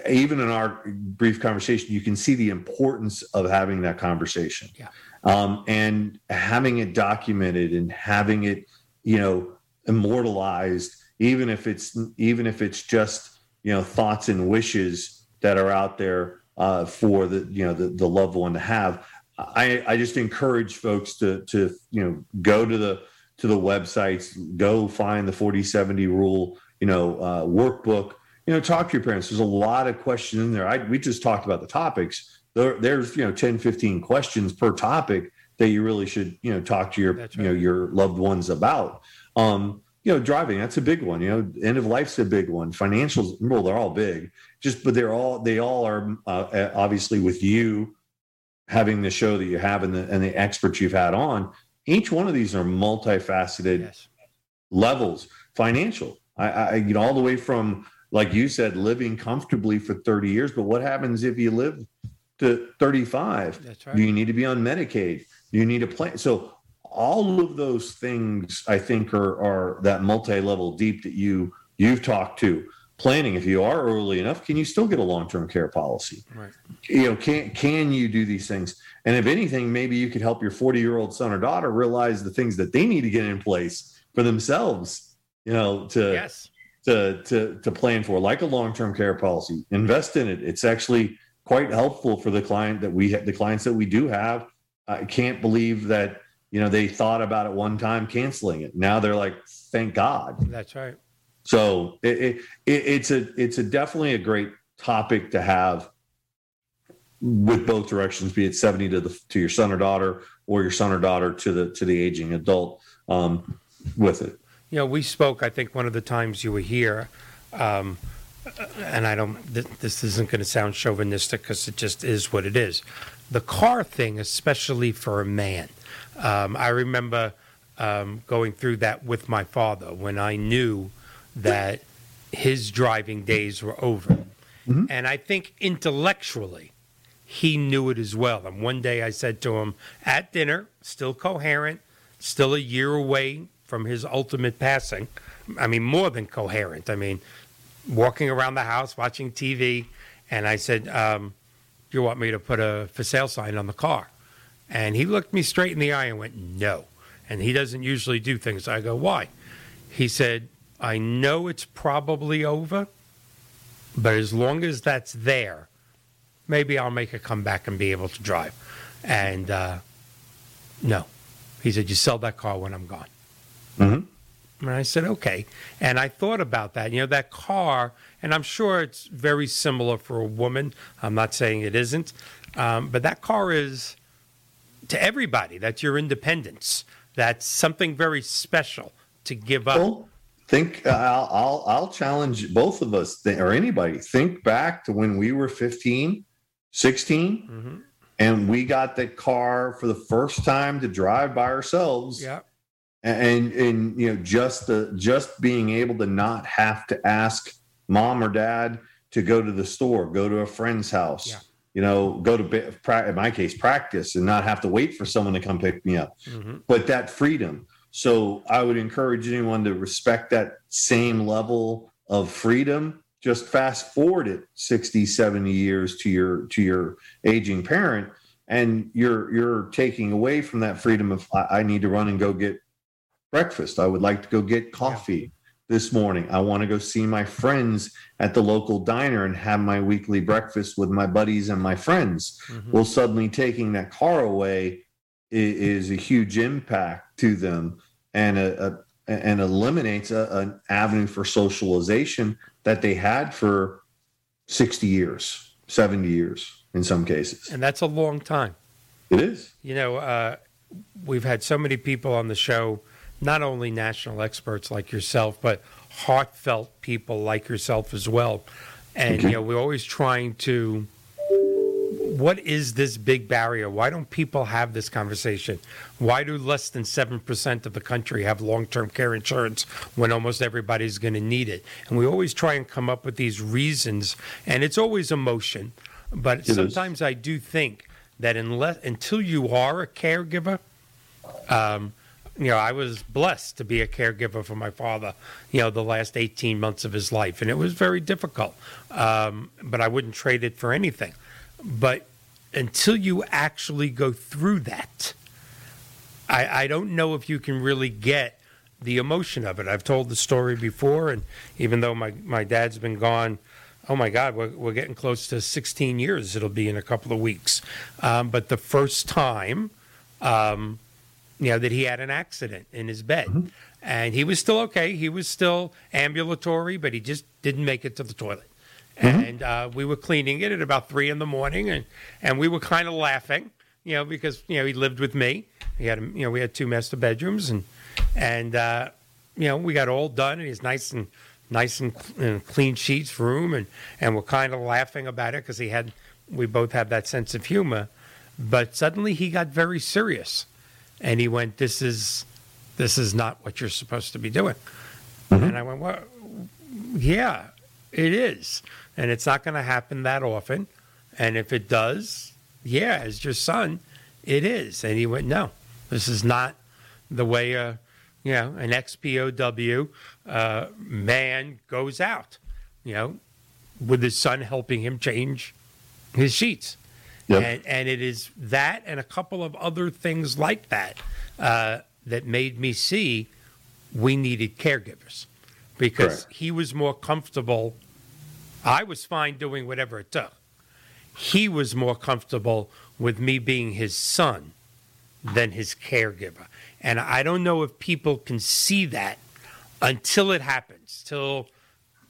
even in our brief conversation, you can see the importance of having that conversation. Yeah. Um, and having it documented and having it, you know, immortalized, even if it's, even if it's just, you know, thoughts and wishes that are out there uh, for the, you know, the, the loved one to have. I, I just encourage folks to, to, you know, go to the, to the websites, go find the forty seventy rule, you know, uh, workbook, you know, talk to your parents. There's a lot of questions in there. I, we just talked about the topics. There, there's, you know, ten, fifteen questions per topic that you really should, you know, talk to your, right. you know, your loved ones about. Um, you know, driving, that's a big one. You know, end of life's a big one. Financials, well, they're all big, just, but they're all, they all are uh, obviously with you having the show that you have and the, and the experts you've had on. Each one of these are multifaceted yes. levels. Financial, I, I, you know, all the way from, like you said, living comfortably for thirty years. But what happens if you live to thirty-five? That's right. Do you need to be on Medicaid? Do you need a plan? So all of those things, I think, are, are that multi-level deep that you, you've talked to. Planning, if you are early enough, can you still get a long-term care policy? Right. You know, can can you do these things? And if anything, maybe you could help your forty-year-old son or daughter realize the things that they need to get in place for themselves, you know, to yes. to to to plan for, like a long-term care policy. Invest in it. It's actually quite helpful for the client that we the clients that we do have. I can't believe that, you know, they thought about it one time canceling it. Now they're like, thank God. That's right. So it, it, it's a it's a definitely a great topic to have with both directions, be it seventy to the to your son or daughter, or your son or daughter to the to the aging adult um, with it. You know, we spoke, I think, one of the times you were here, um, and I don't. Th- this isn't going to sound chauvinistic because it just is what it is. The car thing, especially for a man, um, I remember um, going through that with my father when I knew that his driving days were over. Mm-hmm. And I think intellectually, he knew it as well. And one day I said to him at dinner, still coherent, still a year away from his ultimate passing. I mean, more than coherent. I mean, walking around the house, watching T V. And I said, um, you want me to put a for sale sign on the car? And he looked me straight in the eye and went, no. And he doesn't usually do things. I go, why? He said, I know it's probably over, but as long as that's there, maybe I'll make a comeback and be able to drive. And uh, no. He said, you sell that car when I'm gone. Mm-hmm. And I said, okay. And I thought about that. You know, that car, and I'm sure it's very similar for a woman. I'm not saying it isn't. Um, but that car is, to everybody, that's your independence. That's something very special to give up. Cool. Think uh, I'll, I'll I'll challenge both of us th- or anybody. Think back to when we were fifteen, sixteen, mm-hmm. and we got the car for the first time to drive by ourselves. Yeah, and and you know just the just being able to not have to ask mom or dad to go to the store, go to a friend's house, yeah. you know, go to in my case practice, and not have to wait for someone to come pick me up. Mm-hmm. But that freedom. So I would encourage anyone to respect that same level of freedom. Just fast forward it sixty, seventy years to your to your aging parent, and you're you're taking away from that freedom of I, I need to run and go get breakfast. I would like to go get coffee this morning. I want to go see my friends at the local diner and have my weekly breakfast with my buddies and my friends. Mm-hmm. Well, suddenly taking that car away is a huge impact to them, and a, a and eliminates a, an avenue for socialization that they had for sixty years, seventy years in some cases. And that's a long time. It is. You know, uh, we've had so many people on the show, not only national experts like yourself, but heartfelt people like yourself as well. And, okay. you know, we're always trying to... What is this big barrier? Why don't people have this conversation? Why do less than seven percent of the country have long-term care insurance when almost everybody's going to need it? And we always try and come up with these reasons, and it's always emotion. But it sometimes is. I do think that unless, until you are a caregiver, um, you know, I was blessed to be a caregiver for my father, you know, the last eighteen months of his life. And it was very difficult, um, but I wouldn't trade it for anything. But until you actually go through that, I, I don't know if you can really get the emotion of it. I've told the story before, and even though my, my dad's been gone, oh, my God, we're, we're getting close to sixteen years. It'll be in a couple of weeks. Um, but the first time, um, you know, that he had an accident in his bed. Mm-hmm. And he was still okay. He was still ambulatory, but he just didn't make it to the toilet. Mm-hmm. And uh, we were cleaning it at about three in the morning, and, and we were kind of laughing, you know, because, you know, he lived with me. He had, you know, we had two master bedrooms, and, and uh, you know, we got all done, and he's nice and nice and, and clean sheets room, and, and we're kind of laughing about it because he had, we both have that sense of humor. But suddenly he got very serious, and he went, this is, this is not what you're supposed to be doing. Mm-hmm. And I went, well, yeah, it is. And it's not going to happen that often. And if it does, yeah, as your son, it is. And he went, no, this is not the way, uh, you know, an ex-P O W uh, man goes out, you know, with his son helping him change his sheets. Yep. And, and it is that and a couple of other things like that uh, that made me see we needed caregivers because Correct. He was more comfortable. I was fine doing whatever it took. He was more comfortable with me being his son than his caregiver. And I don't know if people can see that until it happens, till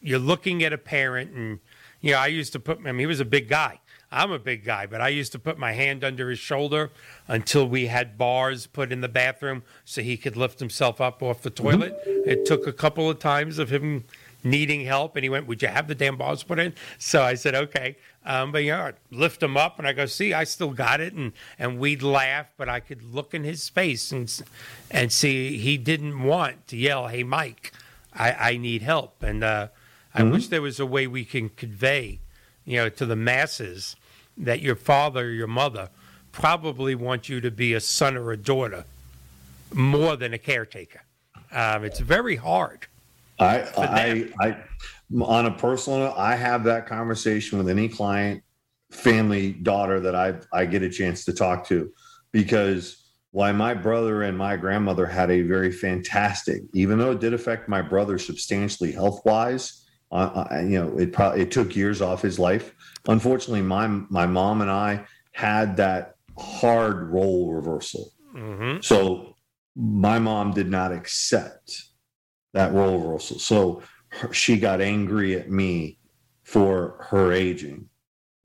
you're looking at a parent. And, you know, I used to put, I mean, he was a big guy. I'm a big guy, but I used to put my hand under his shoulder until we had bars put in the bathroom so he could lift himself up off the toilet. It took a couple of times of him needing help, and he went, would you have the damn bars put in? So I said, okay. Um, but, you know, I'd lift him up, and I go, see, I still got it. And, and we'd laugh, but I could look in his face and and see he didn't want to yell, hey, Mike, I, I need help. And uh, I mm-hmm. wish there was a way we can convey, you know, to the masses that your father or your mother probably want you to be a son or a daughter more than a caretaker. Um, it's very hard. I, I, I, on a personal note, I have that conversation with any client, family, daughter that I I get a chance to talk to, because while my brother and my grandmother had a very fantastic, even though it did affect my brother substantially health-wise, Uh, you know, it probably it took years off his life. Unfortunately, my my mom and I had that hard role reversal. Mm-hmm. So my mom did not accept that role reversal. So her, she got angry at me for her aging,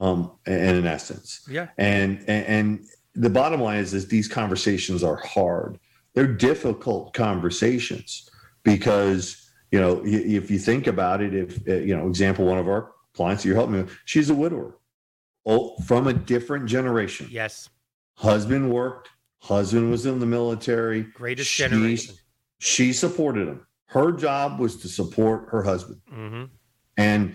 um, and in essence, yeah. And, and and the bottom line is, is these conversations are hard. They're difficult conversations because. You know, if you think about it, if, you know, example, one of our clients that you're helping with, she's a widower oh, from a different generation. Yes. Husband worked. Husband was in the military. Greatest she, generation. She supported him. Her job was to support her husband. Mm-hmm. And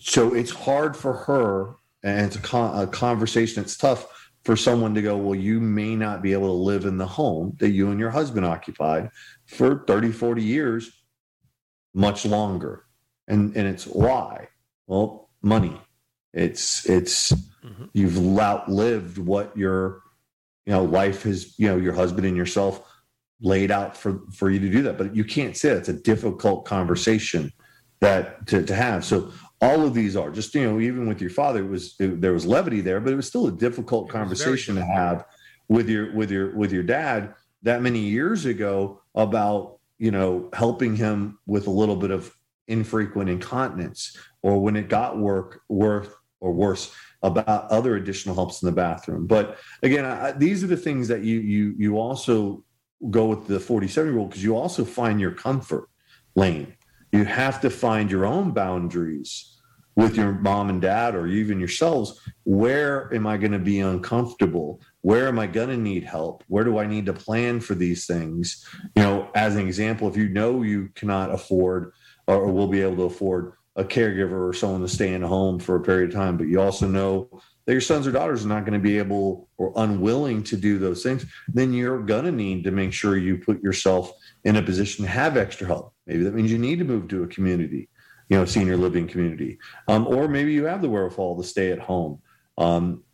so it's hard for her, and it's a, con- a conversation. It's tough for someone to go, well, you may not be able to live in the home that you and your husband occupied for thirty, forty years. Much longer. And and it's why? Well, money. It's it's mm-hmm. you've outlived what your you know life has, you know, your husband and yourself laid out for, for you to do that. But you can't say that's a difficult conversation that to, to have. So all of these are just, you know, even with your father, it was it, there was levity there, but it was still a difficult it conversation to have with your with your with your dad that many years ago about, you know, helping him with a little bit of infrequent incontinence, or when it got work, worth or worse, about other additional helps in the bathroom. But again, I, these are the things that you you you also go with the forty-seven-year-old, because you also find your comfort lane. You have to find your own boundaries with your mom and dad, or even yourselves. Where am I going to be uncomfortable? Where am I going to need help? Where do I need to plan for these things? You know, as an example, if you know you cannot afford or will be able to afford a caregiver or someone to stay in a home for a period of time, but you also know that your sons or daughters are not going to be able or unwilling to do those things, then you're going to need to make sure you put yourself in a position to have extra help. Maybe that means you need to move to a community, you know, senior living community. Um, or maybe you have the wherewithal to stay at home um,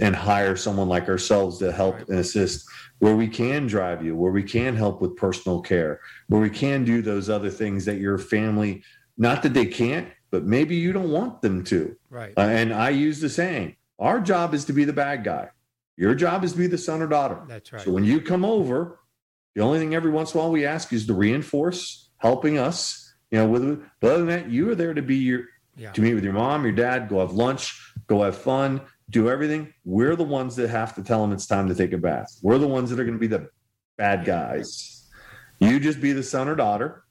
and hire someone like ourselves to help and assist where we can drive you, where we can help with personal care, where we can do those other things that your family, not that they can't, but maybe you don't want them to. Right. Uh, and I use the saying, our job is to be the bad guy. Your job is to be the son or daughter. That's right. So when you come over, the only thing every once in a while we ask is to reinforce helping us, you know, with, but other than that, you are there to be your, yeah. to meet with your mom, your dad, go have lunch, go have fun, do everything. We're the ones that have to tell them it's time to take a bath. We're the ones that are going to be the bad guys. You just be the son or daughter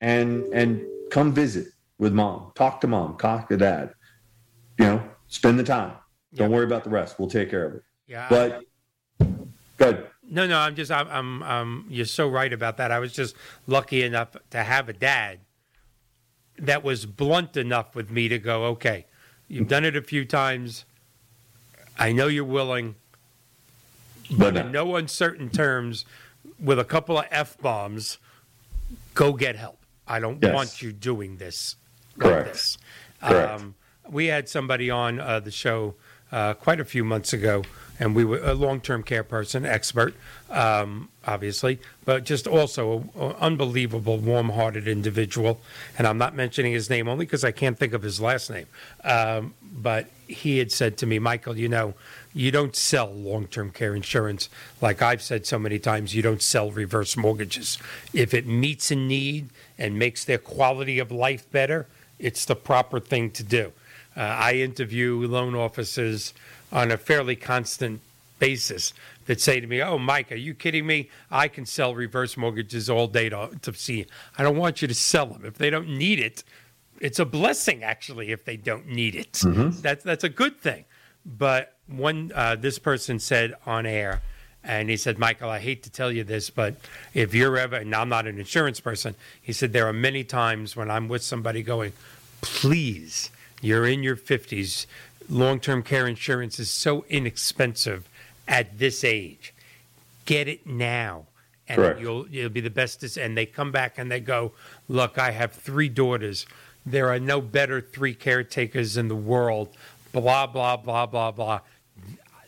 and, and come visit with mom, talk to mom, talk to dad, you know, spend the time. Don't yeah. worry about the rest. We'll take care of it. Yeah. But good. No, no, I'm just, I'm, I'm, um, you're so right about that. I was just lucky enough to have a dad that was blunt enough with me to go, okay, you've done it a few times. I know you're willing, but, but in no uncertain terms, with a couple of F-bombs, go get help. I don't yes. want you doing this. Correct. Like this. Correct. Um, we had somebody on uh, the show uh, quite a few months ago, and we were a long-term care person, expert, um, obviously, but just also an unbelievable, warm-hearted individual. And I'm not mentioning his name only because I can't think of his last name. Um, but he had said to me, Michael, you know, you don't sell long-term care insurance. Like I've said so many times, you don't sell reverse mortgages. If it meets a need and makes their quality of life better, it's the proper thing to do. Uh, I interview loan officers on a fairly constant basis that say to me, oh, Mike, are you kidding me? I can sell reverse mortgages all day to, to see. I don't want you to sell them. If they don't need it, it's a blessing, actually, if they don't need it. Mm-hmm. That's that's a good thing. But one, uh, this person said on air, and he said, Michael, I hate to tell you this, but if you're ever, and I'm not an insurance person, he said, there are many times when I'm with somebody going, please, you're in your fifties. Long-term care insurance is so inexpensive at this age. Get it now, and Correct. you'll you'll be the best. And they come back and they go, look, I have three daughters. There are no better three caretakers in the world. Blah, blah, blah, blah, blah.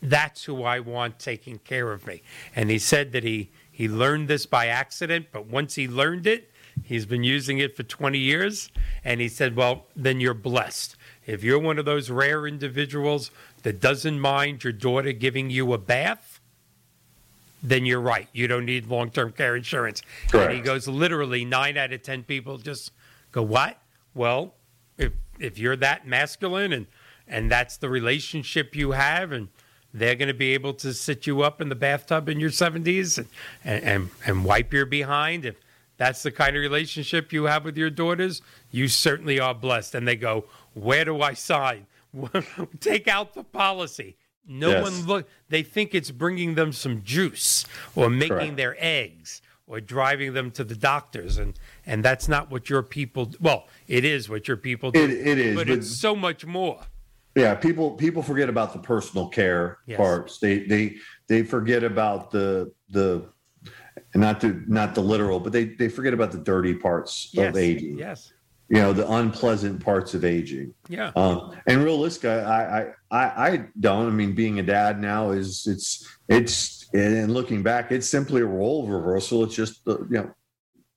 That's who I want taking care of me. And he said that he, he learned this by accident, but once he learned it, he's been using it for twenty years. And he said, well, then you're blessed. If you're one of those rare individuals that doesn't mind your daughter giving you a bath, then you're right. You don't need long-term care insurance. Correct. And he goes, literally, nine out of ten people just go, what? Well, if if you're that masculine and, and that's the relationship you have, and they're going to be able to sit you up in the bathtub in your seventies and, and, and, and wipe your behind, if that's the kind of relationship you have with your daughters, you certainly are blessed. And they go, where do I sign? Take out the policy. No yes. one look. They think it's bringing them some juice or making Correct. their eggs or driving them to the doctors. And, and that's not what your people, well, it is what your people do. It, it is. But, but it's so much more. Yeah, people people forget about the personal care yes. parts. They they they forget about the the not the not the literal, but they, they forget about the dirty parts yes. of aging. Yes. You know, the unpleasant parts of aging. Yeah. Um, and realistically, I, I, I, I don't. I mean, being a dad now is it's it's and looking back, it's simply a role reversal. It's just you know,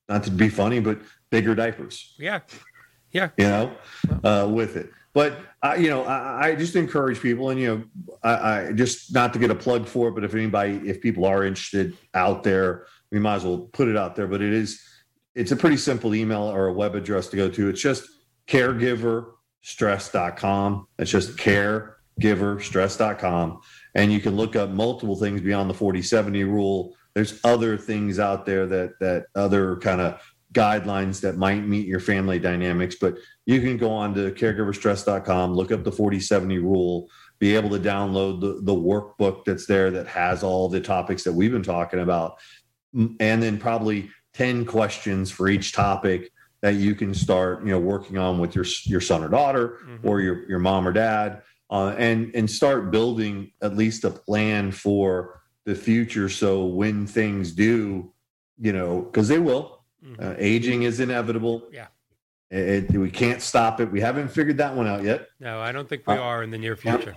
not to be funny, but bigger diapers. Yeah. Yeah. You know, uh, with it. But I, you know, I, I just encourage people, and you know, I, I just not to get a plug for it, but if anybody, if people are interested out there, we might as well put it out there. But it is. It's a pretty simple email or a web address to go to. It's just caregiver stress dot com. It's just caregiver stress dot com. And you can look up multiple things beyond the forty seventy rule. There's other things out there that, that other kind of guidelines that might meet your family dynamics, but you can go on to caregiver stress dot com, look up the forty seventy rule, be able to download the, the workbook that's there that has all the topics that we've been talking about. And then probably ten questions for each topic that you can start, you know, working on with your your son or daughter mm-hmm. or your, your mom or dad. uh, and, and start building at least a plan for the future. So when things do, you know, because they will, mm-hmm. uh, aging is inevitable. Yeah. It, it, we can't stop it. We haven't figured that one out yet. No, I don't think we uh, are in the near future.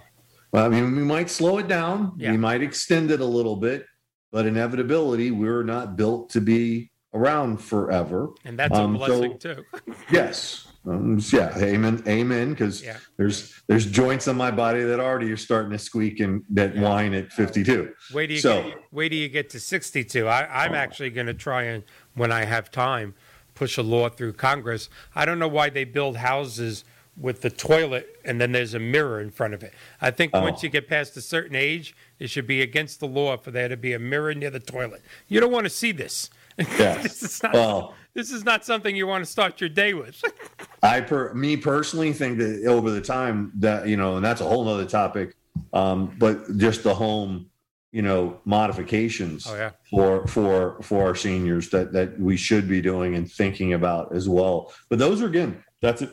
Well, I mean, we might slow it down. Yeah. We might extend it a little bit, but inevitability, we're not built to be around forever. And that's um, a blessing so, too. Yes. Um, yeah. Amen. Amen. Cause yeah. there's, there's joints on my body that already are starting to squeak and that yeah. whine at fifty-two. Wait till you, so, get, wait till you get to sixty-two. I, I'm oh. actually going to try and, when I have time, push a law through Congress. I don't know why they build houses with the toilet and then there's a mirror in front of it. I think oh. once you get past a certain age, it should be against the law for there to be a mirror near the toilet. You don't want to see this. Yes. this, is not, well, this is not something you want to start your day with. I per, me personally think that over the time that, you know, and that's a whole nother topic, um, but just the home, you know, modifications oh, yeah. for for for our seniors that, that we should be doing and thinking about as well. But those are, again, that's a,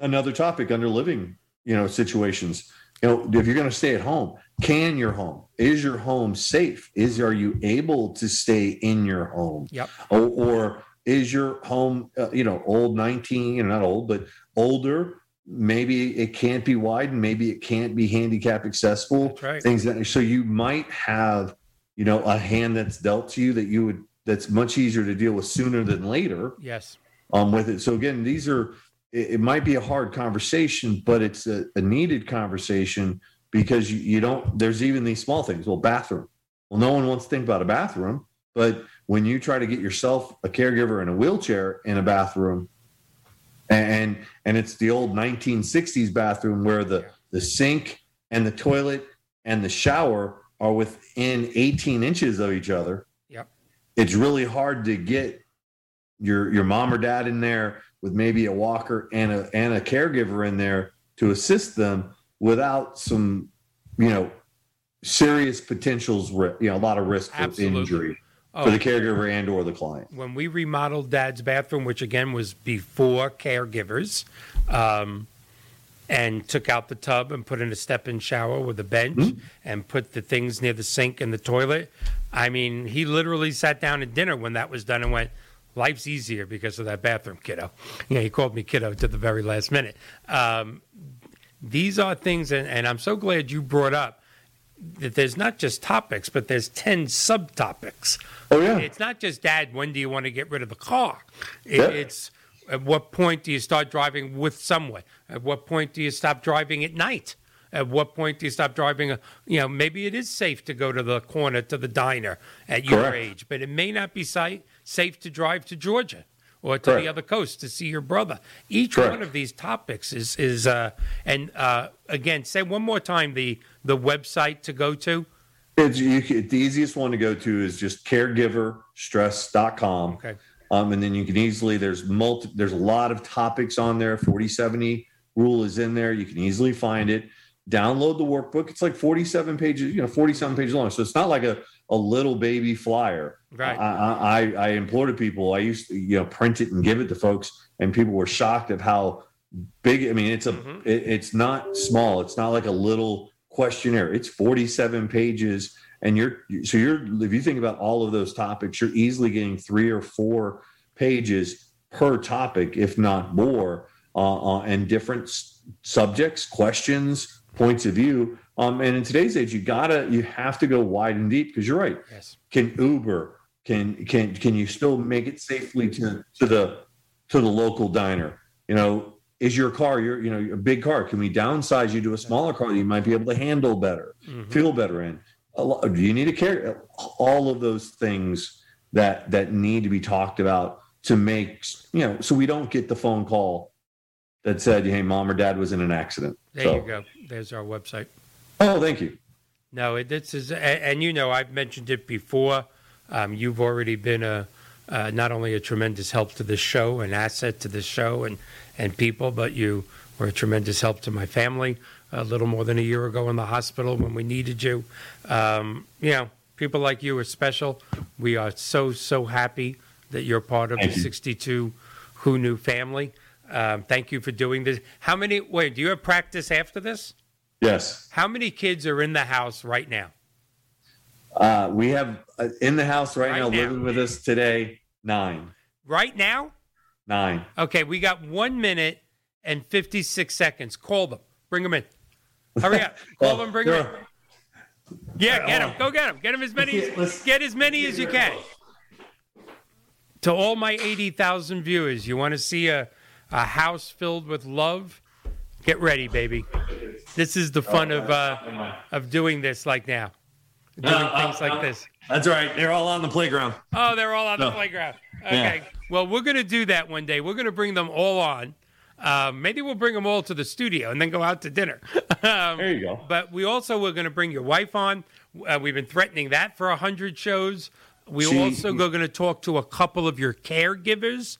another topic under living, you know, situations. You know, if you're going to stay at home, can your home, is your home safe? Is, are you able to stay in your home? Yep. Or, or is your home, uh, you know, old nineteen, you know, not old, but older, maybe it can't be widened. Maybe it can't be handicap accessible. That's right. Things that, so you might have, you know, a hand that's dealt to you that you would, that's much easier to deal with sooner than later. Yes. Um, with it. So again, these are, it, it might be a hard conversation, but it's a, a needed conversation because you, you don't, there's even these small things. Well, bathroom. Well, no one wants to think about a bathroom, but when you try to get yourself a caregiver in a wheelchair in a bathroom, and and it's the old nineteen sixties bathroom where the, the sink and the toilet and the shower are within eighteen inches of each other. Yep. It's really hard to get your your mom or dad in there with maybe a walker and a and a caregiver in there to assist them without some, you know, serious potentials, you know, a lot of risk for injury. Oh, for the caregiver and or the client. When we remodeled Dad's bathroom, which again was before caregivers, um, and took out the tub and put in a step-in shower with a bench mm-hmm. and put the things near the sink and the toilet, I mean, he literally sat down at dinner when that was done and went, life's easier because of that bathroom, kiddo. You know, he called me kiddo to the very last minute. Um, these are things, and, and I'm so glad you brought up, that there's not just topics, but there's ten subtopics. Oh, yeah. It's not just, Dad, when do you want to get rid of the car? It, yeah. It's at what point do you start driving with someone? At what point do you stop driving at night? At what point do you stop driving? A, you know, maybe it is safe to go to the corner, to the diner at your Correct. Age, but it may not be safe to drive to Georgia or to Correct. The other coast to see your brother. Each Correct. One of these topics is, is uh, and uh, again, say one more time, the the website to go to? It's, you, the easiest one to go to is just caregiver stress dot com. Okay. Um, and then you can easily, there's multi, there's a lot of topics on there. forty seventy rule is in there. You can easily find it. Download the workbook. It's like forty-seven pages, you know, forty-seven pages long. So it's not like a, a little baby flyer. Right. I, I, I implore people, I used to, you know, print it and give it to folks, and people were shocked at how big, I mean, it's a, mm-hmm. it, it's not small. It's not like a little questionnaire. It's forty-seven pages, and you're so you're if you think about all of those topics, you're easily getting three or four pages per topic, if not more, uh, uh and different s- subjects, questions, points of view. Um and in today's age, you gotta you have to go wide and deep, because you're right. Yes. Can Uber can can can you still make it safely to to the to the local diner? You know, is your car, your, you know, a big car, can we downsize you to a smaller car that you might be able to handle better, mm-hmm. feel better in? Do you need to carry all of those things that that need to be talked about to make, you know, so we don't get the phone call that said, hey, Mom or Dad was in an accident. There so. You go. There's our website. Oh, thank you. No, it, this is, and, and you know, I've mentioned it before. Um, you've already been a, Uh, not only a tremendous help to this show, an asset to this show and, and people, but you were a tremendous help to my family a little more than a year ago in the hospital when we needed you. Um, you know, people like you are special. We are so, so happy that you're part of thank the sixty-two Who Knew family. Um, thank you for doing this. How many, wait, do you have practice after this? Yes. How many kids are in the house right now? Uh, we have uh, in the house right, right now, now living with us today, nine. Right now? Nine. Okay, we got one minute and fifty-six seconds. Call them. Bring them in. Hurry up. Call well, them, bring them in. Yeah, get them. Go get them. Get them as many as, get as, many as you can. To all my eighty thousand viewers, you want to see a, a house filled with love? Get ready, baby. This is the fun oh, of uh, of doing this like now. Doing no, things uh, like uh, this. That's right. They're all on the playground. Oh, they're all on no. the playground. Okay. Yeah. Well, we're going to do that one day. We're going to bring them all on. Uh, maybe we'll bring them all to the studio and then go out to dinner. um, there you go. But we also were going to bring your wife on. Uh, we've been threatening that for one hundred shows. We're she, also going to talk to a couple of your caregivers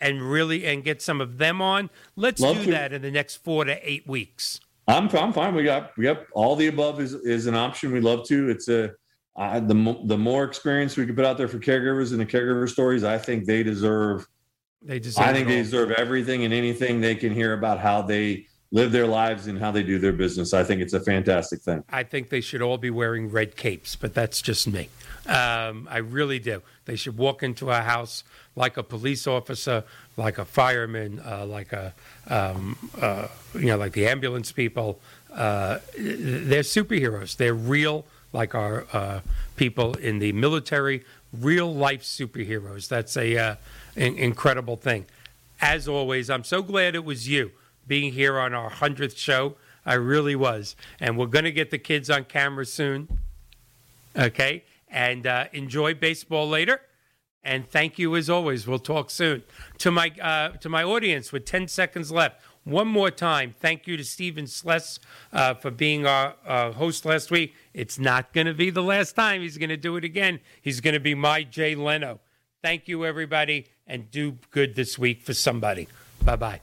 and really and get some of them on. Let's do to. that in the next four to eight weeks. I'm I'm fine. We got we got all the above is, is an option. We love to. It's a uh, the mo- the more experience we can put out there for caregivers and the caregiver stories, I think they deserve. They deserve. I think they deserve everything and anything they can hear about how they live their lives and how they do their business. I think it's a fantastic thing. I think they should all be wearing red capes, but that's just me. Um, I really do. They should walk into a house like a police officer, like a fireman, uh, like a um, uh, you know, like the ambulance people. Uh, they're superheroes. They're real, like our uh, people in the military, real life superheroes. That's a uh, in- incredible thing. As always, I'm so glad it was you being here on our one hundredth show. I really was, and we're going to get the kids on camera soon. Okay. And uh, enjoy baseball later. And thank you as always. We'll talk soon. To my uh, to my audience with ten seconds left, one more time, thank you to Steven Sless uh, for being our uh, host last week. It's not going to be the last time. He's going to do it again. He's going to be my Jay Leno. Thank you, everybody, and do good this week for somebody. Bye-bye.